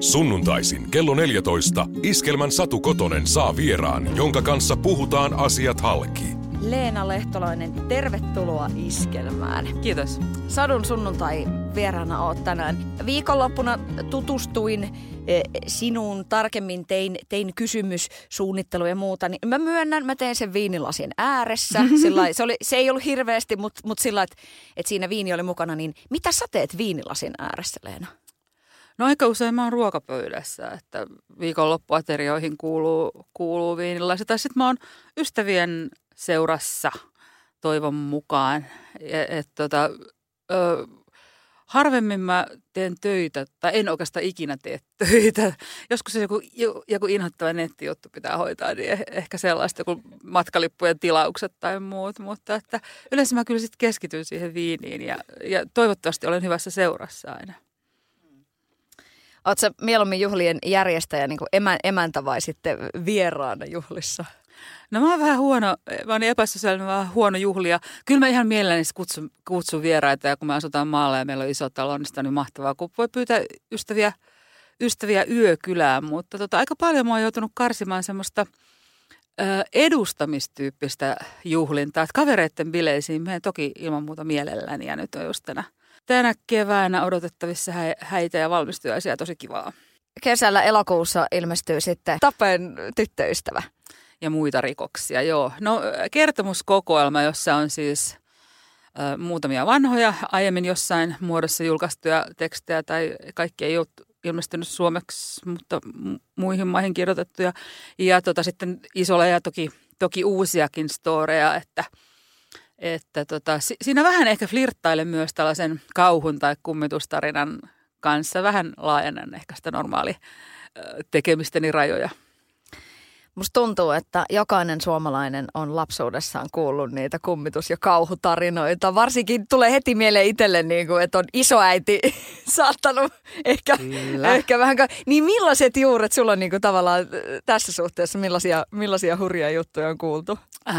Sunnuntaisin kello 14 Iskelmän Satu Kotonen saa vieraan, jonka kanssa puhutaan asiat halki. Leena Lehtolainen, tervetuloa Iskelmään. Kiitos. Sadun sunnuntai vieraana oot tänään. Viikonloppuna tutustuin sinuun tarkemmin, tein kysymyssuunnittelua ja muuta. Niin mä myönnän, mä tein sen viinilasin ääressä. Sillain, se ei ollut hirveästi, mutta sillä että siinä viini oli mukana. Niin mitä sä teet viinilasin ääressä, Leena? No aika usein mä oon ruokapöydässä, että viikonloppuaterioihin kuuluu viinilaiset. Tai sitten mä oon ystävien seurassa toivon mukaan. Harvemmin mä teen töitä, tai en oikeastaan ikinä tee töitä. Joskus joku inhottava nettijuttu pitää hoitaa, niin ehkä sellaista kuin matkalippujen tilaukset tai muut. Mutta että yleensä mä kyllä sitten keskityn siihen viiniin ja toivottavasti olen hyvässä seurassa aina. Oletko sä mieluummin juhlien järjestäjä niin kuin emäntä vai sitten vieraana juhlissa? No mä oon vähän huono, mä oon epäsosiaalinen, vähän huono juhlia. Kyllä mä ihan mielelläni kutsun vieraita ja kun me asutaan maalla ja meillä on iso talo, niin sitä on niin mahtavaa, kun voi pyytää ystäviä yökylään. Mutta aika paljon mä oon joutunut karsimaan semmoista edustamistyyppistä juhlintaa. Että kavereiden bileisiin menen toki ilman muuta mielelläni ja nyt on just tänä keväänä odotettavissa häitä ja valmistujaisia, tosi kivaa. Kesällä elokuussa ilmestyy sitten Tapen tyttöystävä. Ja muita rikoksia, joo. No kertomuskokoelma, jossa on siis muutamia vanhoja, aiemmin jossain muodossa julkaistuja tekstejä tai kaikki ei ole ilmestynyt suomeksi, mutta muihin maihin kirjoitettuja. Ja sitten isolla ja toki uusiakin storeja, että siinä vähän ehkä flirttaile myös tällaisen kauhun tai kummitustarinan kanssa. Vähän laajennan ehkä sitä normaalia tekemistäni rajoja. Musta tuntuu, että jokainen suomalainen on lapsuudessaan kuullut niitä kummitus- ja kauhutarinoita. Varsinkin tulee heti mieleen itselle, niin kuin, että on isoäiti saattanut ehkä vähän. Niin millaiset juuret sulla on niin kuin, tavallaan tässä suhteessa? Millaisia hurjia juttuja on kuultu?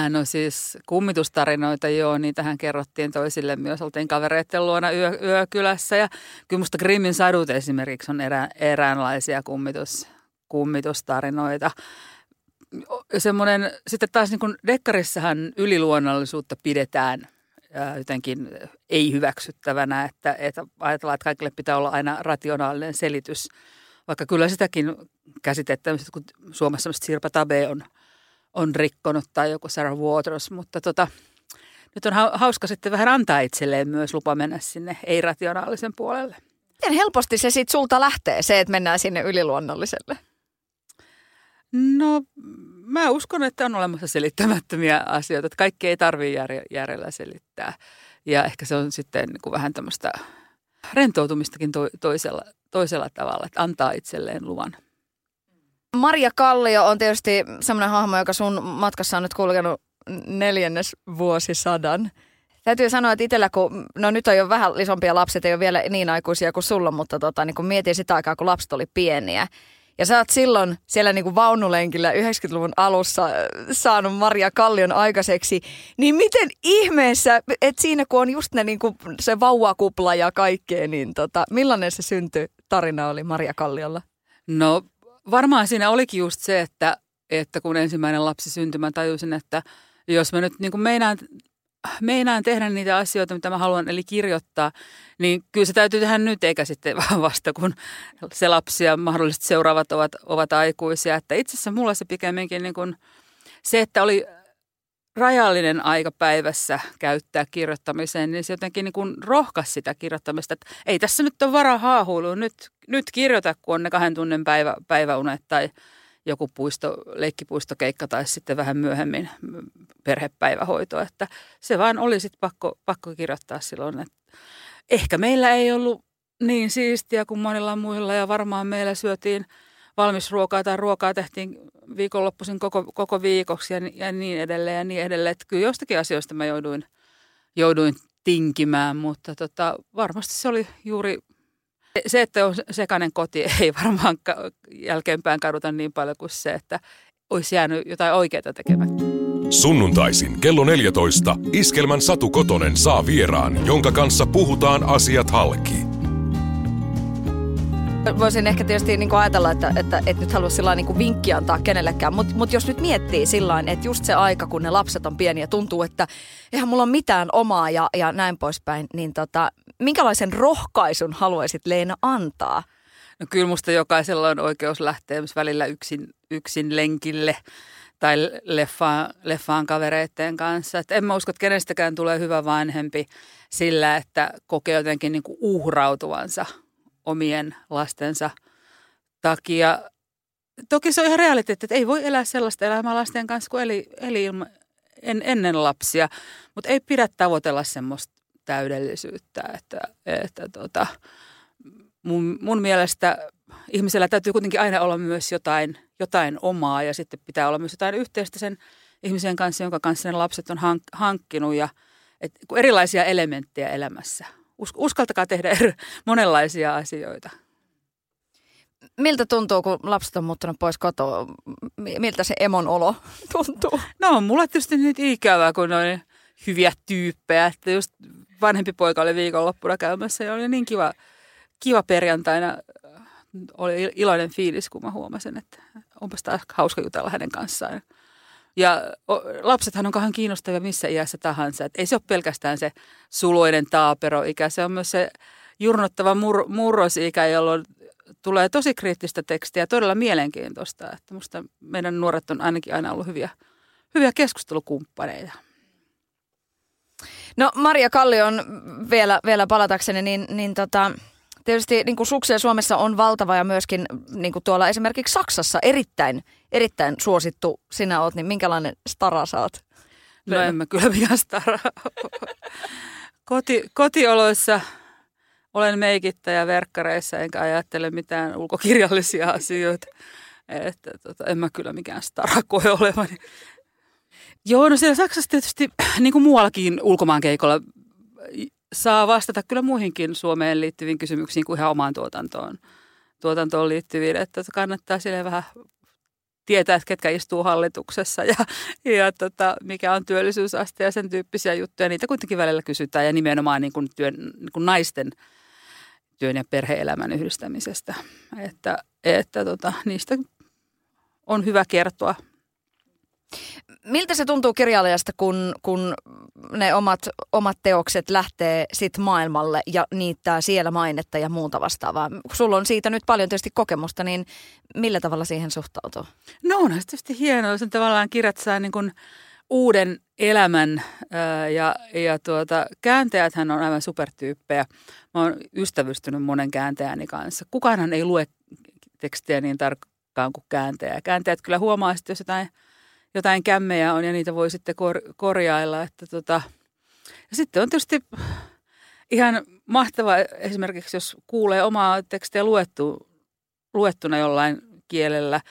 No siis kummitustarinoita, joo, niitähän kerrottiin toisille myös. Oltiin kavereiden luona yökylässä ja kyllä musta Grimmin sadut esimerkiksi on eräänlaisia kummitustarinoita. Semmoinen, sitten taas niin kuin dekkarissahan yliluonnollisuutta pidetään jotenkin ei hyväksyttävänä, että ajatellaan, että kaikille pitää olla aina rationaalinen selitys. Vaikka kyllä sitäkin käsitettä, kun Suomessa Sirpa Tabe on rikkonut tai joku Sarah Waters, mutta nyt on hauska sitten vähän antaa itselleen myös lupa mennä sinne ei-rationaalisen puolelle. Miten helposti se sitten sulta lähtee, se, että mennään sinne yliluonnolliselle? No, mä uskon, että on olemassa selittämättömiä asioita, että kaikki ei tarvitse järjellä selittää. Ja ehkä se on sitten niin vähän tämmöistä rentoutumistakin toisella tavalla, että antaa itselleen luvan. Maria Kallio on tietysti semmoinen hahmo, joka sun matkassa on nyt kulkenut 4. vuosisadan. Täytyy sanoa, että itsellä, kun no nyt on jo vähän isompia lapset, ei ole vielä niin aikuisia kuin sulla, mutta niin kun mietin sitä aikaa, kun lapset oli pieniä. Ja sä oot silloin siellä niin kuin vaunulenkillä 90-luvun alussa saanut Maria Kallion aikaiseksi. Niin miten ihmeessä, että siinä kun on just ne, niin kuin se vauvakupla ja kaikkea, niin millainen se synty tarina oli Maria Kalliolla? No varmaan siinä olikin just se, että kun ensimmäinen lapsi syntyi, mä tajusin, että jos mä nyt niin kuin meinaan tehdä niitä asioita, mitä mä haluan, eli kirjoittaa, niin kyllä se täytyy tehdä nyt, eikä sitten vaan vasta, kun se lapsi ja mahdollisesti seuraavat ovat aikuisia. Että itse asiassa mulla se pikemminkin niin kuin se, että oli rajallinen aika päivässä käyttää kirjoittamiseen, niin se jotenkin niin kuin rohkaisi sitä kirjoittamista. Että ei tässä nyt ole varaa haahuiluun, nyt kirjoita, kun on ne 2 tunnin päiväunet tai joku leikkipuistokeikka tai sitten vähän myöhemmin perhepäivähoito, että se vaan oli sitten pakko kirjoittaa silloin. Että ehkä meillä ei ollut niin siistiä kuin monilla muilla ja varmaan meillä syötiin valmisruokaa tai ruokaa tehtiin viikonloppuisin koko viikoksi ja niin edelleen ja niin edelleen. Että kyllä jostakin asioista mä jouduin tinkimään, mutta varmasti se oli juuri se, että on sekainen koti, ei varmaan jälkeenpäin kaduta niin paljon kuin se, että olisi jäänyt jotain oikeaa tekemättä. Sunnuntaisin kello 14 Iskelmän Satu Kotonen saa vieraan, jonka kanssa puhutaan asiat halki. Voisin ehkä tietysti niin kuin ajatella, että et nyt halua sillä niin vinkkiä antaa kenellekään, mutta jos nyt miettii sillä että just se aika, kun ne lapset on pieniä, tuntuu, että eihän mulla ole mitään omaa ja näin poispäin, niin minkälaisen rohkaisun haluaisit Leena antaa? No kyllä musta jokaisella on oikeus lähteä välillä yksin lenkille tai leffaan kavereiden kanssa. Et en mä usko, että kenestäkään tulee hyvä vanhempi sillä, että kokee jotenkin niin kuin uhrautuvansa omien lastensa takia. Toki se on ihan realiteetti, että ei voi elää sellaista elämää lasten kanssa kuin ennen lapsia, mutta ei pidä tavoitella semmoista täydellisyyttä, että mun mielestä ihmisellä täytyy kuitenkin aina olla myös jotain omaa ja sitten pitää olla myös jotain yhteistä sen ihmisen kanssa, jonka kanssa ne lapset on hankkinut ja erilaisia elementtejä elämässä. Uskaltakaa tehdä monenlaisia asioita. Miltä tuntuu, kun lapset on muuttunut pois kotoa? Miltä se emon olo tuntuu? No, mulla on tietysti nyt ikävää, kun on hyviä tyyppejä. Että just vanhempi poika oli viikonloppuna käymässä ja oli niin kiva perjantaina. Oli iloinen fiilis, kun mä huomasin, että onpas taas hauska jutella hänen kanssaan. Ja lapsethan on kauhean kiinnostavia missä iässä tahansa. Et ei se ole pelkästään se suloinen taaperoikä, se on myös se jurnottava murrosikä, jolloin tulee tosi kriittistä tekstiä, todella mielenkiintoista. Että musta meidän nuoret on ainakin aina ollut hyviä keskustelukumppaneita. No Maria Kallio on vielä palatakseni, niin tietysti niin kuin suksia Suomessa on valtava ja myöskin niin kuin tuolla esimerkiksi Saksassa erittäin suosittu sinä oot, niin minkälainen stara sä oot? No en mä kyllä mikään stara. Kotioloissa olen meikittäjä verkkareissa enkä ajattele mitään ulkokirjallisia asioita. Että, en mä kyllä mikään stara koe olevani. Joo, no siellä Saksassa tietysti niin kuin muuallakin ulkomaankeikolla saa vastata kyllä muihinkin Suomeen liittyviin kysymyksiin kuin ihan omaan tuotantoon liittyviin, että kannattaa sille vähän tietää, että ketkä istuu hallituksessa ja mikä on työllisyysaste ja sen tyyppisiä juttuja. Niitä kuitenkin välillä kysytään ja nimenomaan niin kuin naisten työn ja perhe-elämän yhdistämisestä, että niistä on hyvä kertoa. Miltä se tuntuu kirjailijasta, kun ne omat teokset lähtee sit maailmalle ja niittää siellä mainetta ja muuta vastaavaa? Kun sulla on siitä nyt paljon tietysti kokemusta, niin millä tavalla siihen suhtautuu? No onhan se tietysti hienoa, sen tavallaan kirjat saa niin kuin uuden elämän ja kääntäjäthän on aivan supertyyppejä. Mä oon ystävystynyt monen kääntäjäni kanssa. Kukaanhan ei lue tekstejä niin tarkkaan kuin kääntäjä. Kääntäjät kyllä huomaa sitten, jos jotain kämmejä on ja niitä voi sitten korjailla. Ja sitten on tietysti ihan mahtavaa esimerkiksi, jos kuulee omaa tekstiä luettuna jollain kielellä,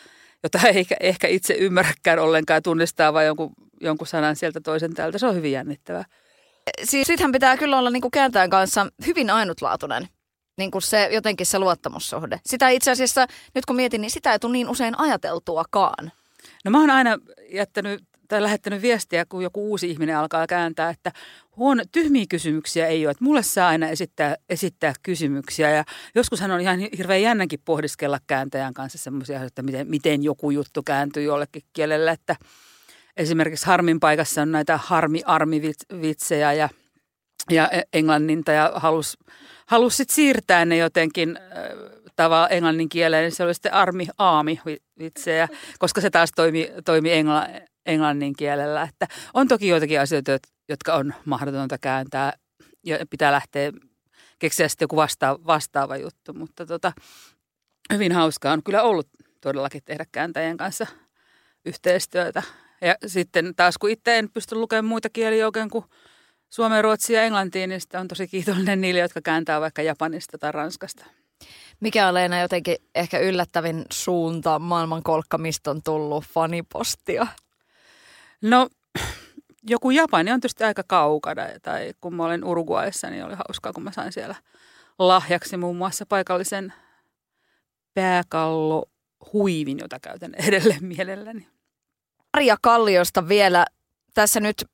jota ei ehkä itse ymmärräkään ollenkaan, tunnistaa vaan jonkun sanan sieltä toisen täältä. Se on hyvin jännittävää. Siis siitähän pitää kyllä olla niin kuin kääntäjän kanssa hyvin ainutlaatuinen. Niin kuin se jotenkin se luottamussuhde. Sitä itse asiassa, nyt kun mietin, niin sitä ei tule niin usein ajateltuakaan. No mä oon aina lähettänyt viestiä, kun joku uusi ihminen alkaa kääntää, että tyhmiä kysymyksiä ei ole. Että mulle saa aina esittää kysymyksiä ja joskushan on ihan hirveän jännänkin pohdiskella kääntäjän kanssa semmoisia, että miten joku juttu kääntyy jollekin kielellä. Että esimerkiksi Harmin paikassa on näitä harmi-armi-vitsejä ja englanninta ja halus sit siirtää ne jotenkin tavalla englannin kieleen, niin se oli sitten armi-aami-vitsejä, koska se taas toimi englannin kielellä. Että on toki joitakin asioita, jotka on mahdotonta kääntää ja pitää lähteä keksiä sitten joku vastaava juttu, mutta hyvin hauskaa on kyllä ollut todellakin tehdä kääntäjien kanssa yhteistyötä. Ja sitten taas kun itse en pysty lukemaan muita kieliä oikein kuin suomea, ruotsia ja englantia, niin sitten on tosi kiitollinen niille, jotka kääntää vaikka Japanista tai Ranskasta. Mikä on Leena jotenkin ehkä yllättävin suunta maailmankolkka, mistä on tullut fanipostia? No joku Japani on tietysti aika kaukana tai kun mä olin Uruguayssa, niin oli hauskaa, kun mä sain siellä lahjaksi muun muassa paikallisen pääkallohuivin, jota käytän edelleen mielelläni. Arja Kalliosta vielä tässä nyt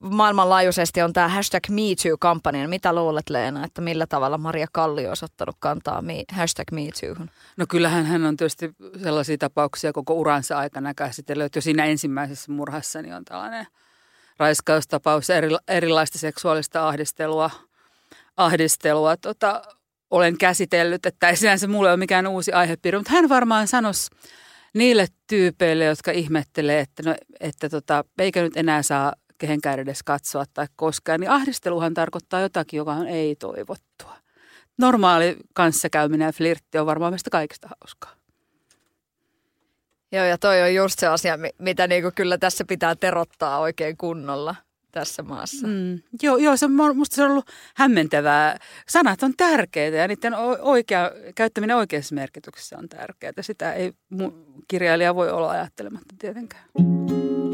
maailmanlaajuisesti on tämä hashtag MeToo-kampanja. Mitä luulet, Leena, että millä tavalla Maria Kallio on ottanut kantaa hashtag MeToohun? No kyllähän hän on tietysti sellaisia tapauksia koko uransa aikana käsitellyt. Jo siinä ensimmäisessä murhassa niin on tällainen raiskaustapaus ja erilaista seksuaalista ahdistelua. Olen käsitellyt, että ei sinänsä mulle ole mikään uusi aihepiiri, mutta hän varmaan sanoisi niille tyypeille, jotka ihmettelee, että eikä nyt enää saa kehenkään edes katsoa tai koskaan, niin ahdisteluhan tarkoittaa jotakin, joka on ei-toivottua. Normaali kanssakäyminen ja flirtti on varmaan meistä kaikista hauskaa. Joo, ja toi on just se asia, mitä niinku kyllä tässä pitää terottaa oikein kunnolla tässä maassa. Joo, musta se on ollut hämmentävää. Sanat on tärkeitä ja niiden käyttäminen oikeassa merkityksessä on tärkeää. Sitä ei kirjailija voi olla ajattelematta tietenkään.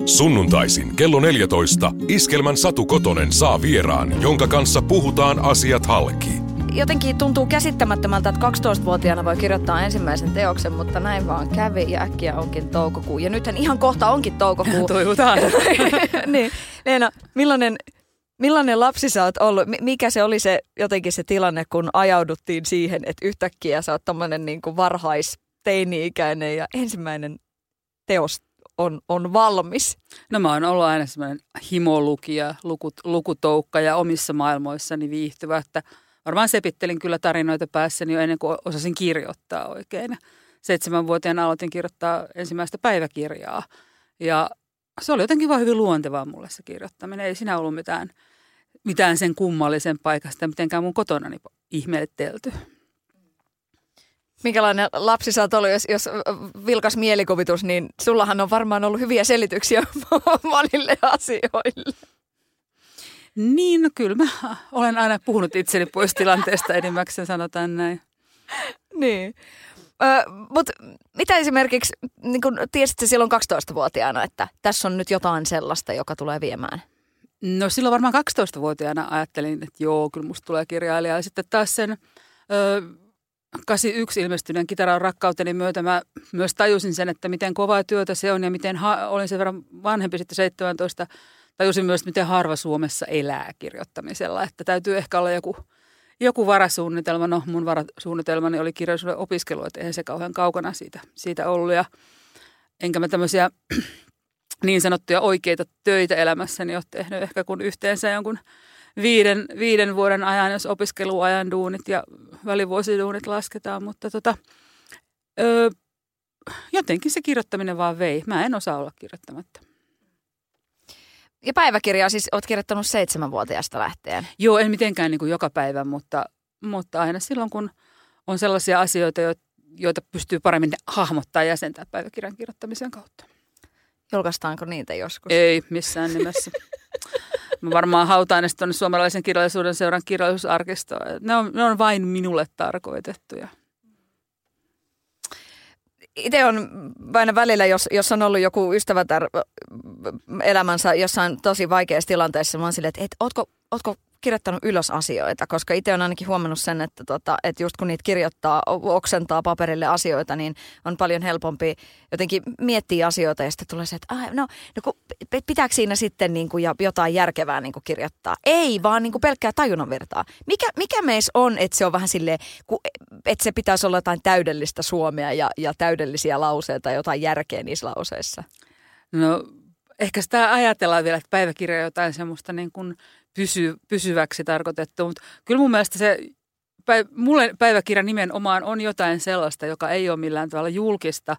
Sunnuntaisin kello 14 Iskelmän Satu Kotonen saa vieraan, jonka kanssa puhutaan asiat halki. Jotenkin tuntuu käsittämättömältä, että 12-vuotiaana voi kirjoittaa ensimmäisen teoksen, mutta näin vaan kävi ja äkkiä onkin toukokuu. Ja nythän ihan kohta onkin toukokuu. Toivotaan. Niin. Leena, millainen lapsi sä oot ollut? Mikä se oli se tilanne, kun ajauduttiin siihen, että yhtäkkiä sä oot tämmöinen niin kuin varhaisteini-ikäinen ja ensimmäinen teos on valmis? No mä oon ollut aina semmoinen himolukija, lukutoukka ja omissa maailmoissani viihtyvä, että varmaan sepittelin kyllä tarinoita päässäni jo ennen kuin osasin kirjoittaa oikein. 7-vuotiaana aloitin kirjoittaa ensimmäistä päiväkirjaa. Ja se oli jotenkin vaan hyvin luontevaa mulle se kirjoittaminen. Ei siinä ollut mitään sen kummallisen paikasta, mitenkään mun kotonani ihmetelty. Minkälainen lapsi sä oot ollut, jos vilkas mielikuvitus, niin sullahan on varmaan ollut hyviä selityksiä monille asioille. Niin, no kyllä mä olen aina puhunut itseni pois tilanteesta enimmäkseen, sanotaan näin. Niin. Mutta mitä esimerkiksi, niin kun tiesitkö silloin 12-vuotiaana, että tässä on nyt jotain sellaista, joka tulee viemään? No silloin varmaan 12-vuotiaana ajattelin, että joo, kyllä musta tulee kirjailija. Ja sitten taas sen 81 ilmestyneen Kitaran rakkauteni myötä mä myös tajusin sen, että miten kovaa työtä se on ja miten olin sen verran vanhempi sitten 17. Tajusin myös, miten harva Suomessa elää kirjoittamisella, että täytyy ehkä olla joku varasuunnitelma. No, mun varasuunnitelmani oli kirjallisuuden opiskelu, että eihän se kauhean kaukana siitä ollut. Ja enkä mä tämmöisiä niin sanottuja oikeita töitä elämässäni ole tehnyt ehkä kun yhteensä jonkun viiden vuoden ajan, jos opiskeluajan duunit ja välivuosiduunit lasketaan. Mutta jotenkin se kirjoittaminen vaan vei. Mä en osaa olla kirjoittamatta. Ja päiväkirjaa siis olet kirjoittanut 7-vuotiaasta lähtien. Joo, en mitenkään niin kuin joka päivä, mutta aina silloin, kun on sellaisia asioita, joita pystyy paremmin hahmottaa ja jäsentää päiväkirjan kirjoittamisen kautta. Julkaistaanko niitä joskus? Ei, missään nimessä. Mä varmaan hautaan ne tuonne Suomalaisen kirjallisuuden seuran kirjallisuusarkistoon. Ne on vain minulle tarkoitettuja. Itse on aina välillä, jos on ollut joku ystävä elämänsä jossain tosi vaikeassa tilanteessa, mä oon silleen, että ootko kirjoittanut ylös asioita, koska itse on ainakin huomannut sen, että, että just kun niitä kirjoittaa, oksentaa paperille asioita, niin on paljon helpompi jotenkin miettiä asioita ja sitten tulee se, että pitääkö siinä sitten niin kuin jotain järkevää niin kuin kirjoittaa? Ei, vaan niin kuin pelkkää tajunnanvirtaa. Mikä meissä on, että se on vähän silleen, että se pitäisi olla jotain täydellistä suomea ja täydellisiä lauseita, jotain järkeä niissä lauseissa? No ehkä sitä ajatellaan vielä, että päiväkirja on jotain semmoista niin kuin pysyväksi tarkoitettu, mutta kyllä mun mielestä se mulle päiväkirja nimenomaan on jotain sellaista, joka ei ole millään tavalla julkista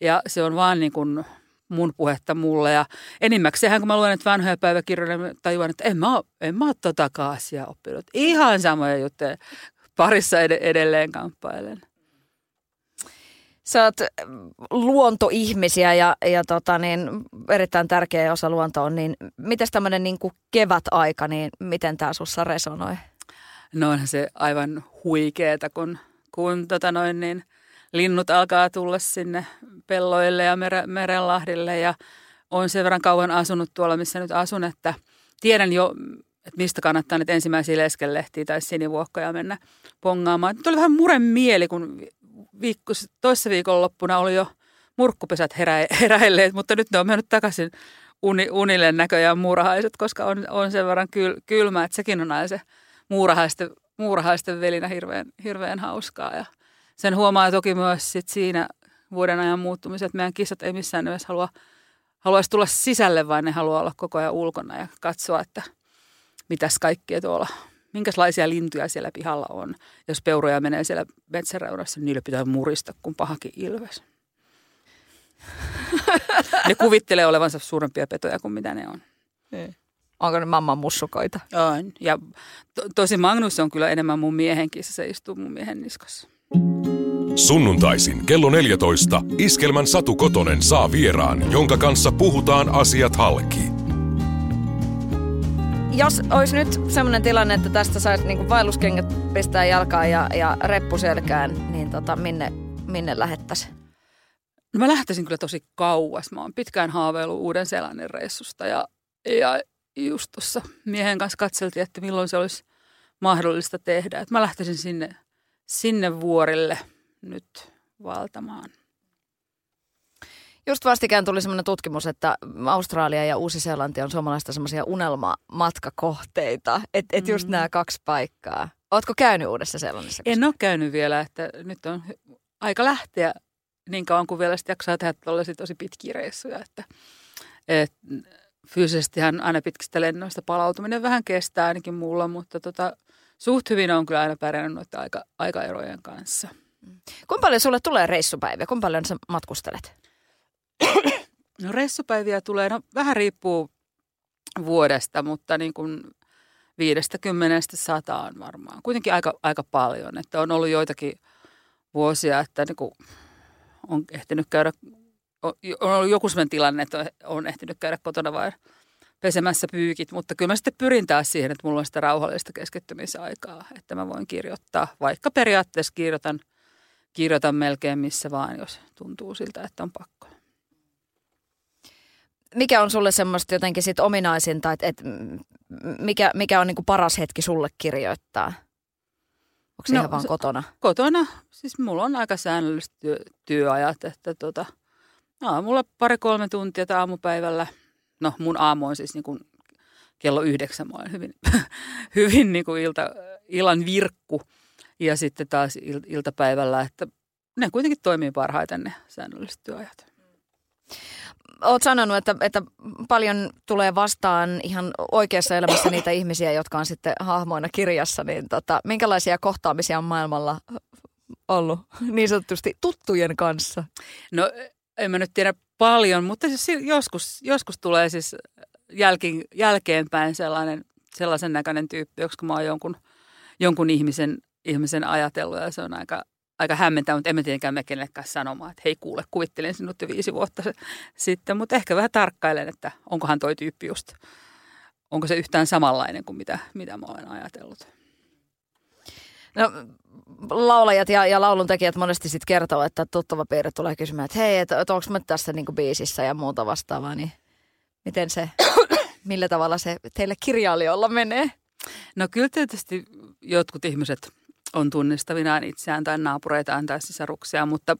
ja se on vaan niin kuin mun puhetta mulle ja enimmäkseen kun mä luen vanhoja päiväkirjoja, mä tajuan, että en mä ole totakaan asiaa oppinut. Ihan samoja juttuja parissa edelleen kamppailen. Sä oot luontoihmisiä ja erittäin tärkeä osa luontoa, niin mites tämmöinen niin kuin kevätaika, niin miten tää sussa resonoi? No onhan se aivan huikeeta, kun linnut alkaa tulla sinne pelloille ja merenlahdille ja on sen verran kauan asunut tuolla, missä nyt asun, että tiedän jo, että mistä kannattaa nyt ensimmäisiä leskelehtiä tai sinivuokkoja mennä pongaamaan. Nyt oli vähän muren mieli, kun toissa viikonloppuna oli jo murkkupesät heräilleet, mutta nyt ne on mennyt takaisin unille näköjään muurahaiset, koska on sen verran kylmä, että sekin on aina se muurahaisten velinä hirveän hauskaa. Ja sen huomaa toki myös sit siinä vuoden ajan muuttumisessa, että meidän kissat ei missään nimessä haluaisi tulla sisälle, vaan ne haluaa olla koko ajan ulkona ja katsoa, että mitäs kaikkea tuolla, minkälaisia lintuja siellä pihalla on. Jos peuroja menee siellä metsäreunassa, niille pitää murista, kun pahakin ilves. Ne kuvittelee olevansa suurempia petoja kuin mitä ne on. Onko ne mamman mussukoita? On. Ja tosi Magnus on kyllä enemmän mun miehen kissa, se istuu mun miehen niskassa. Sunnuntaisin kello 14 Iskelmän Satu Kotonen saa vieraan, jonka kanssa puhutaan asiat halki. Jos olisi nyt sellainen tilanne, että tästä saisi niin kuin vaelluskengät pistää jalkaan ja reppu selkään, niin minne lähettäisiin? No mä lähtisin kyllä tosi kauas. Mä oon pitkään haaveillut Uuden-Seelannin reissusta ja just tuossa miehen kanssa katseltiin, että milloin se olisi mahdollista tehdä. Et mä lähtisin sinne vuorille nyt vaeltamaan. Just vastikään tuli semmoinen tutkimus, että Australia ja Uusi-Seelanti on suomalaista semmoisia unelmamatkakohteita. Että just nämä kaksi paikkaa. Ootko käynyt Uudessa-Seelannissa? En ole käynyt vielä, että nyt on aika lähteä niin kauan kuin vielä sitten jaksaa tehdä tosi pitkiä reissuja. Että fyysisestihan aina pitkistä lennoista palautuminen vähän kestää ainakin mulla, mutta suht hyvin on kyllä aina pärjännyt noiden aikaerojen kanssa. Kuinka paljon sulle tulee reissupäiviä? Kuinka paljon sä matkustelet? No reissupäiviä tulee, vähän riippuu vuodesta, mutta niin kuin 50–100 varmaan. Kuitenkin aika paljon, että on ollut joitakin vuosia, että niin kuin on ehtinyt käydä, on ollut joku sellainen tilanne, että on ehtinyt käydä kotona vai pesemässä pyykit, mutta kyllä mä sitten pyrin taas siihen, että mulla on sitä rauhallista keskittymisaikaa, että mä voin kirjoittaa, vaikka periaatteessa kirjoitan melkein missä vaan, jos tuntuu siltä, että on pakko. Mikä on sulle semmoista jotenkin sit ominaisinta, että mikä on niinku paras hetki sulle kirjoittaa? Onko se ihan vaan kotona? Kotona. Siis mulla on aika säännölliset työajat, että aamulla 2–3 tuntia tai aamupäivällä. No mun aamu on siis niin kuin kello 9, mä olen hyvin niin kuin illan virkku. Ja sitten taas iltapäivällä, että ne kuitenkin toimii parhaiten ne säännölliset työajat. Oot sanonut, että paljon tulee vastaan ihan oikeassa elämässä niitä ihmisiä, jotka on sitten hahmoina kirjassa. Niin minkälaisia kohtaamisia on maailmalla ollut niin sanotusti tuttujen kanssa? No en mä nyt tiedä paljon, mutta siis joskus tulee siis jälkeenpäin sellaisen näköinen tyyppi, koska mä oon jonkun ihmisen ajatellut ja se on aika hämmentävä, mutta en mä tietenkään me kenellekään sanomaan, että hei kuule, kuvittelin sinut jo 5 vuotta sitten, mutta ehkä vähän tarkkailen, että onkohan toi tyyppi just, onko se yhtään samanlainen kuin mitä mä olen ajatellut. No laulajat ja lauluntekijät monesti sitten kertoo, että tuttava piirre tulee kysymään, että hei, onko mä tässä niinku biisissä ja muuta vastaavaa, niin miten se, millä tavalla se teille kirjailijoilla menee? No kyllä tietysti jotkut ihmiset on tunnistavinaan itseään tai naapureitaan tai sisaruksia, mutta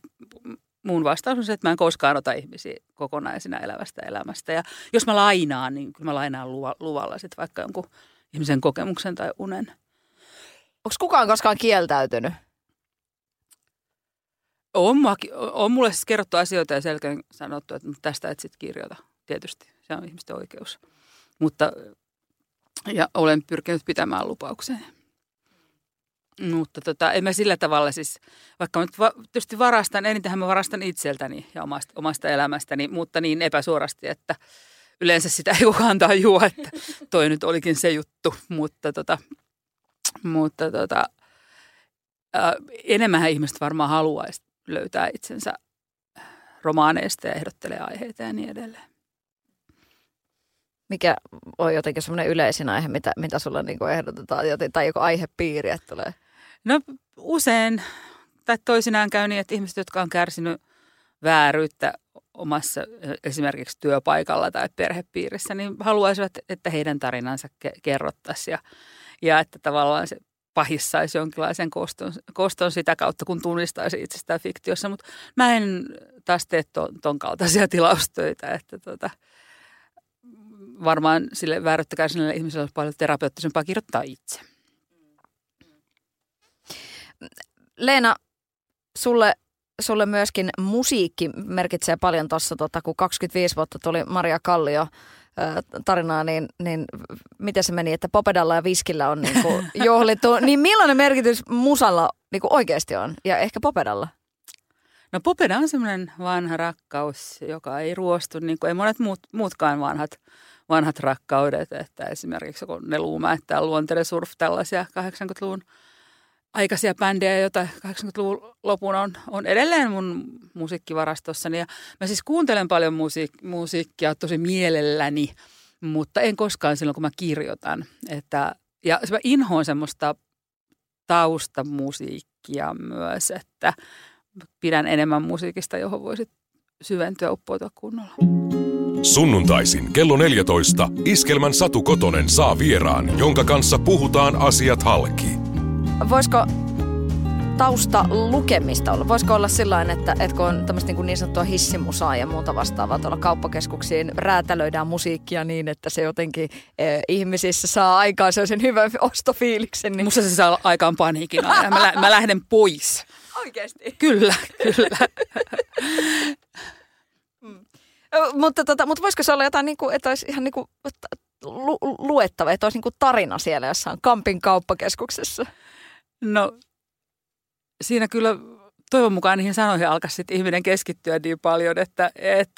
mun vastaus on se, että mä en koskaan ota ihmisiä kokonaisina elävästä elämästä. Ja jos mä lainaan, niin kyllä mä lainaan luvalla sitten vaikka jonkun ihmisen kokemuksen tai unen. Onko kukaan koskaan kieltäytynyt? On mulle siis kerrottu asioita ja selkeän sanottu, että tästä et sitten kirjoita. Tietysti se on ihmisten oikeus. Mutta ja olen pyrkinyt pitämään lupaukseen. Mutta en mä sillä tavalla siis, vaikka mä tietysti varastan, enitenhän mä varastan itseltäni ja omasta elämästäni, mutta niin epäsuorasti, että yleensä sitä ei kukaan tajua, että toi nyt olikin se juttu, mutta enemmänhän ihmiset varmaan haluaisi löytää itsensä romaaneista ja ehdottelee aiheita ja niin edelleen. Mikä on jotenkin semmoinen yleisin aihe, mitä sulla niin kuin ehdotetaan, tai joku aihepiiri, että tulee? No usein, tai toisinaan käy niin, että ihmiset, jotka on kärsinyt vääryyttä omassa esimerkiksi työpaikalla tai perhepiirissä, niin haluaisivat, että heidän tarinansa kerrottaisiin ja että tavallaan se pahissaisi jonkinlaisen koston sitä kautta, kun tunnistaisi itsestään fiktiossa. Mutta mä en taas tee ton kaltaisia tilaustöitä, että varmaan sille väärättäkäiselle ihmiselle olisi paljon terapeuttisempaa kirjoittaa itse. Leena, sulle myöskin musiikki merkitsee paljon tuossa, kun 25 vuotta tuli Maria Kallio tarinaa, niin miten se meni, että popedalla ja viskillä on niin kuin johdittu, niin millainen merkitys musalla niin kuin oikeasti on ja ehkä popedalla? No popeda on semmoinen vanha rakkaus, joka ei ruostu, niin kuin ei monet muutkaan vanhat rakkaudet, että esimerkiksi kun ne Luumäettää, Luontere Surf, tällaisia 80-luvun aikaisia bändejä, joita 80-luvun lopun on edelleen mun musiikkivarastossani. Ja mä siis kuuntelen paljon musiikkia tosi mielelläni, mutta en koskaan silloin, kun mä kirjoitan. Ja mä inhoan semmoista taustamusiikkia myös, että pidän enemmän musiikista, johon voisit syventyä, uppoutua kunnolla. Sunnuntaisin kello 14 Iskelmän Satu Kotonen saa vieraan, jonka kanssa puhutaan asiat halki. Voisiko taustalukemista olla? Voisiko olla sillain, että kun on tämmöistä niin sanottua hissimusaa ja muuta vastaavaa tuolla kauppakeskuksiin, räätälöidään musiikkia niin, että se jotenkin ihmisissä saa aikaan sellaisen hyvän ostofiiliksen. Niin. Musta se saa aikaan paniikin aina. Mä lähden pois. Oikeasti? Kyllä. Mutta voisiko se olla jotain, niin kuin, että olisi ihan niin kuin luettava, että olisi niin kuin tarina siellä jossain Kampin kauppakeskuksessa? No siinä kyllä toivon mukaan niihin sanoihin alkaisi sitten ihminen keskittyä niin paljon, että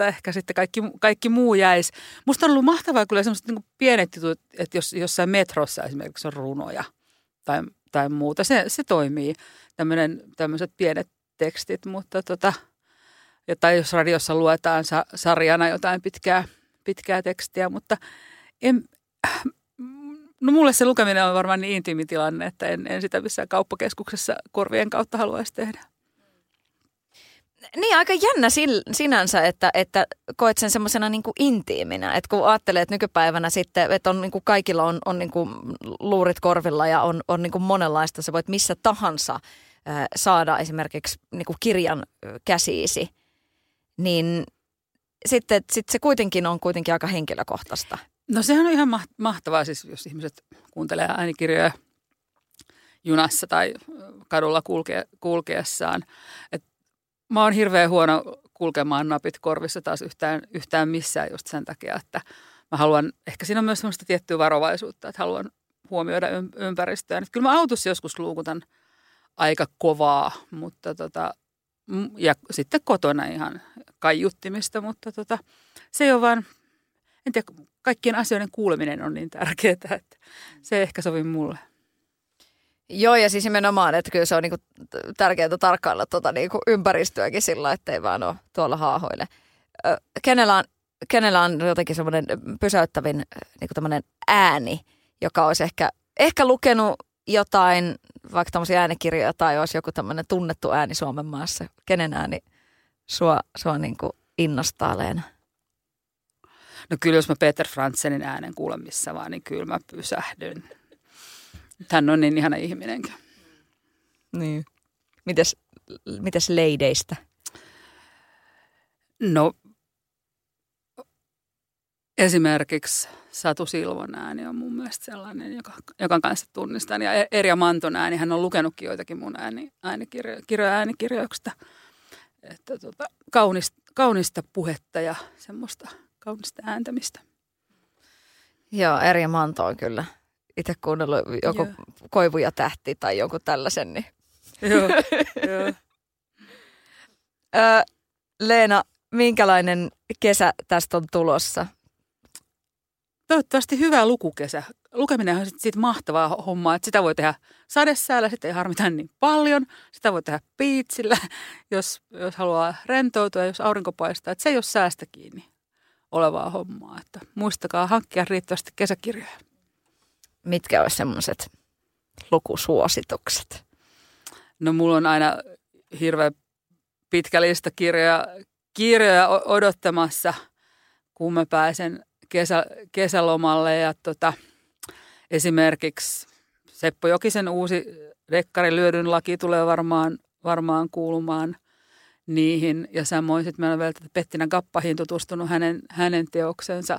ehkä sitten kaikki muu jäisi. Musta on ollut mahtavaa kyllä sellaiset niin kuin pienet jutut, että jos jossain metrossa esimerkiksi on runoja tai muuta, se toimii. Tämmöiset pienet tekstit, mutta tai jos radiossa luetaan sarjana jotain pitkää tekstiä, mutta no mulle se lukeminen on varmaan niin intiimi tilanne, että en sitä missään kauppakeskuksessa korvien kautta haluaisi tehdä. Niin, aika jännä sinänsä, että koet sen semmoisena niin kuin intiiminä, että kun ajattelee, että nykypäivänä sitten, että on, niin kuin kaikilla on niin kuin luurit korvilla ja on niin kuin monenlaista, sä voit missä tahansa saada esimerkiksi niin kuin kirjan käsiisi, niin sitten se kuitenkin on aika henkilökohtaista. No sehän on ihan mahtavaa, siis jos ihmiset kuuntelee äänikirjoja junassa tai kadulla kulkeessaan, että mä oon hirveän huono kulkemaan napit korvissa taas yhtään missään just sen takia, että mä haluan, ehkä siinä on myös semmoista tiettyä varovaisuutta, että haluan huomioida ympäristöä. Nyt kyllä mä autossa joskus luukutan aika kovaa, mutta ja sitten kotona ihan kaiuttimista, mutta se ei ole vaan, en tiedä, kaikkien asioiden kuuleminen on niin tärkeää, että se ehkä sovi mulle. Joo, ja siis nimenomaan, että kyllä se on niinku tärkeää tarkkailla niinku ympäristöäkin sillä, ettei vaan ole tuolla haahoille. Kenellä on jotenkin semmoinen pysäyttävin niinku tämmöinen ääni, joka olisi ehkä lukenut jotain, vaikka tämmöisiä äänikirjoja, tai olisi joku tämmöinen tunnettu ääni Suomen maassa. Kenen ääni sua niinku innostaa, Leena? No kyllä, jos mä Peter Frantzénin äänen kuulen missä vaan, niin kyllä mä pysähdyn. Hän on niin ihana ihminenkin. Niin. Mitäs leideistä? No, esimerkiksi Satu Silvon ääni on mun mielestä sellainen, joka kanssa tunnistan. Ja Erja Manton ääni, hän on lukenutkin joitakin mun äänikirjoista. Että kaunista puhetta ja semmoista kaunista ääntämistä. Joo, Erja Manto on kyllä. Itse kuunnellut joku Koivu ja tähti tai joku tällaisen. Niin. Joo. Leena, minkälainen kesä tästä on tulossa? Toivottavasti hyvä lukukesä. Lukeminen on siitä mahtavaa hommaa, että sitä voi tehdä sadesäällä, sitä ei harmita niin paljon. Sitä voi tehdä piitsillä, jos haluaa rentoutua, jos aurinko paistaa. Että se ei ole säästä kiinni olevaa hommaa. Että muistakaa hankkia riittävästi kesäkirjoja. Mitkä olisi semmoiset lukusuositukset? No mulla on aina hirveän pitkä lista kirjoja odottamassa, kun mä pääsen kesälomalle. Ja esimerkiksi Seppo Jokisen uusi Dekkarilyödyn laki tulee varmaan kuulumaan niihin. Ja samoin sitten meillä on vielä Petina Gappahin tutustunut hänen teoksensa.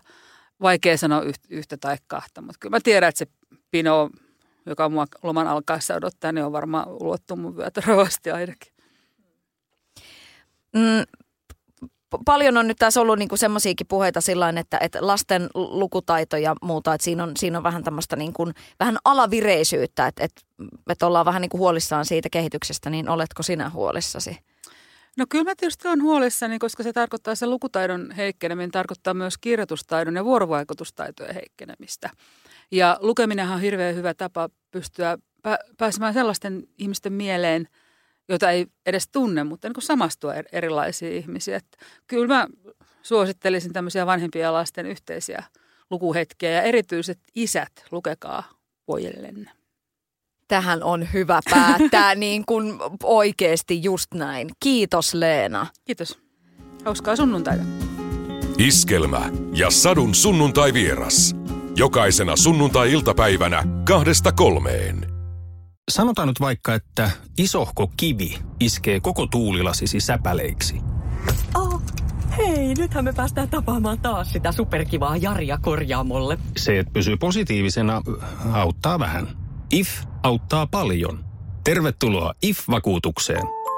Vaikea sanoa yhtä tai kahta, mutta kyllä mä tiedän, että se pino, joka mua loman alkaessa odottaa, niin on varmaan ulottunut mun vyötärövästi ainakin. Paljon on nyt tässä ollut niinku semmoisiakin puheita sillain, että lasten lukutaito ja muuta, että siinä on vähän tämmöistä niinku, vähän alavireisyyttä, että ollaan vähän niinku huolissaan siitä kehityksestä, niin oletko sinä huolissasi? No kyllä mä tietysti olen huolissani, koska se tarkoittaa, se lukutaidon heikkeneminen tarkoittaa myös kirjoitustaidon ja vuorovaikutustaitojen heikkenemistä. Ja lukeminenhan on hirveän hyvä tapa pystyä pääsemään sellaisten ihmisten mieleen, jota ei edes tunne, mutta niin kuin samastua erilaisia ihmisiä. Että kyllä mä suosittelisin tämmöisiä vanhempia lasten yhteisiä lukuhetkiä ja erityiset isät, lukekaa pojillenne. Tähän on hyvä päättää niin kuin oikeasti just näin. Kiitos Leena. Kiitos. Hauskaa sunnuntaita. Iskelmä ja Sadun sunnuntaivieras. Jokaisena sunnuntai-iltapäivänä 2–3. Sanotaan nyt vaikka, että isohko kivi iskee koko tuulilasisi säpäleiksi. Oh, hei, nythän me päästään tapaamaan taas sitä superkivaa Jaria korjaamolle. Se, että pysyy positiivisena, auttaa vähän. IF auttaa paljon. Tervetuloa IF-vakuutukseen.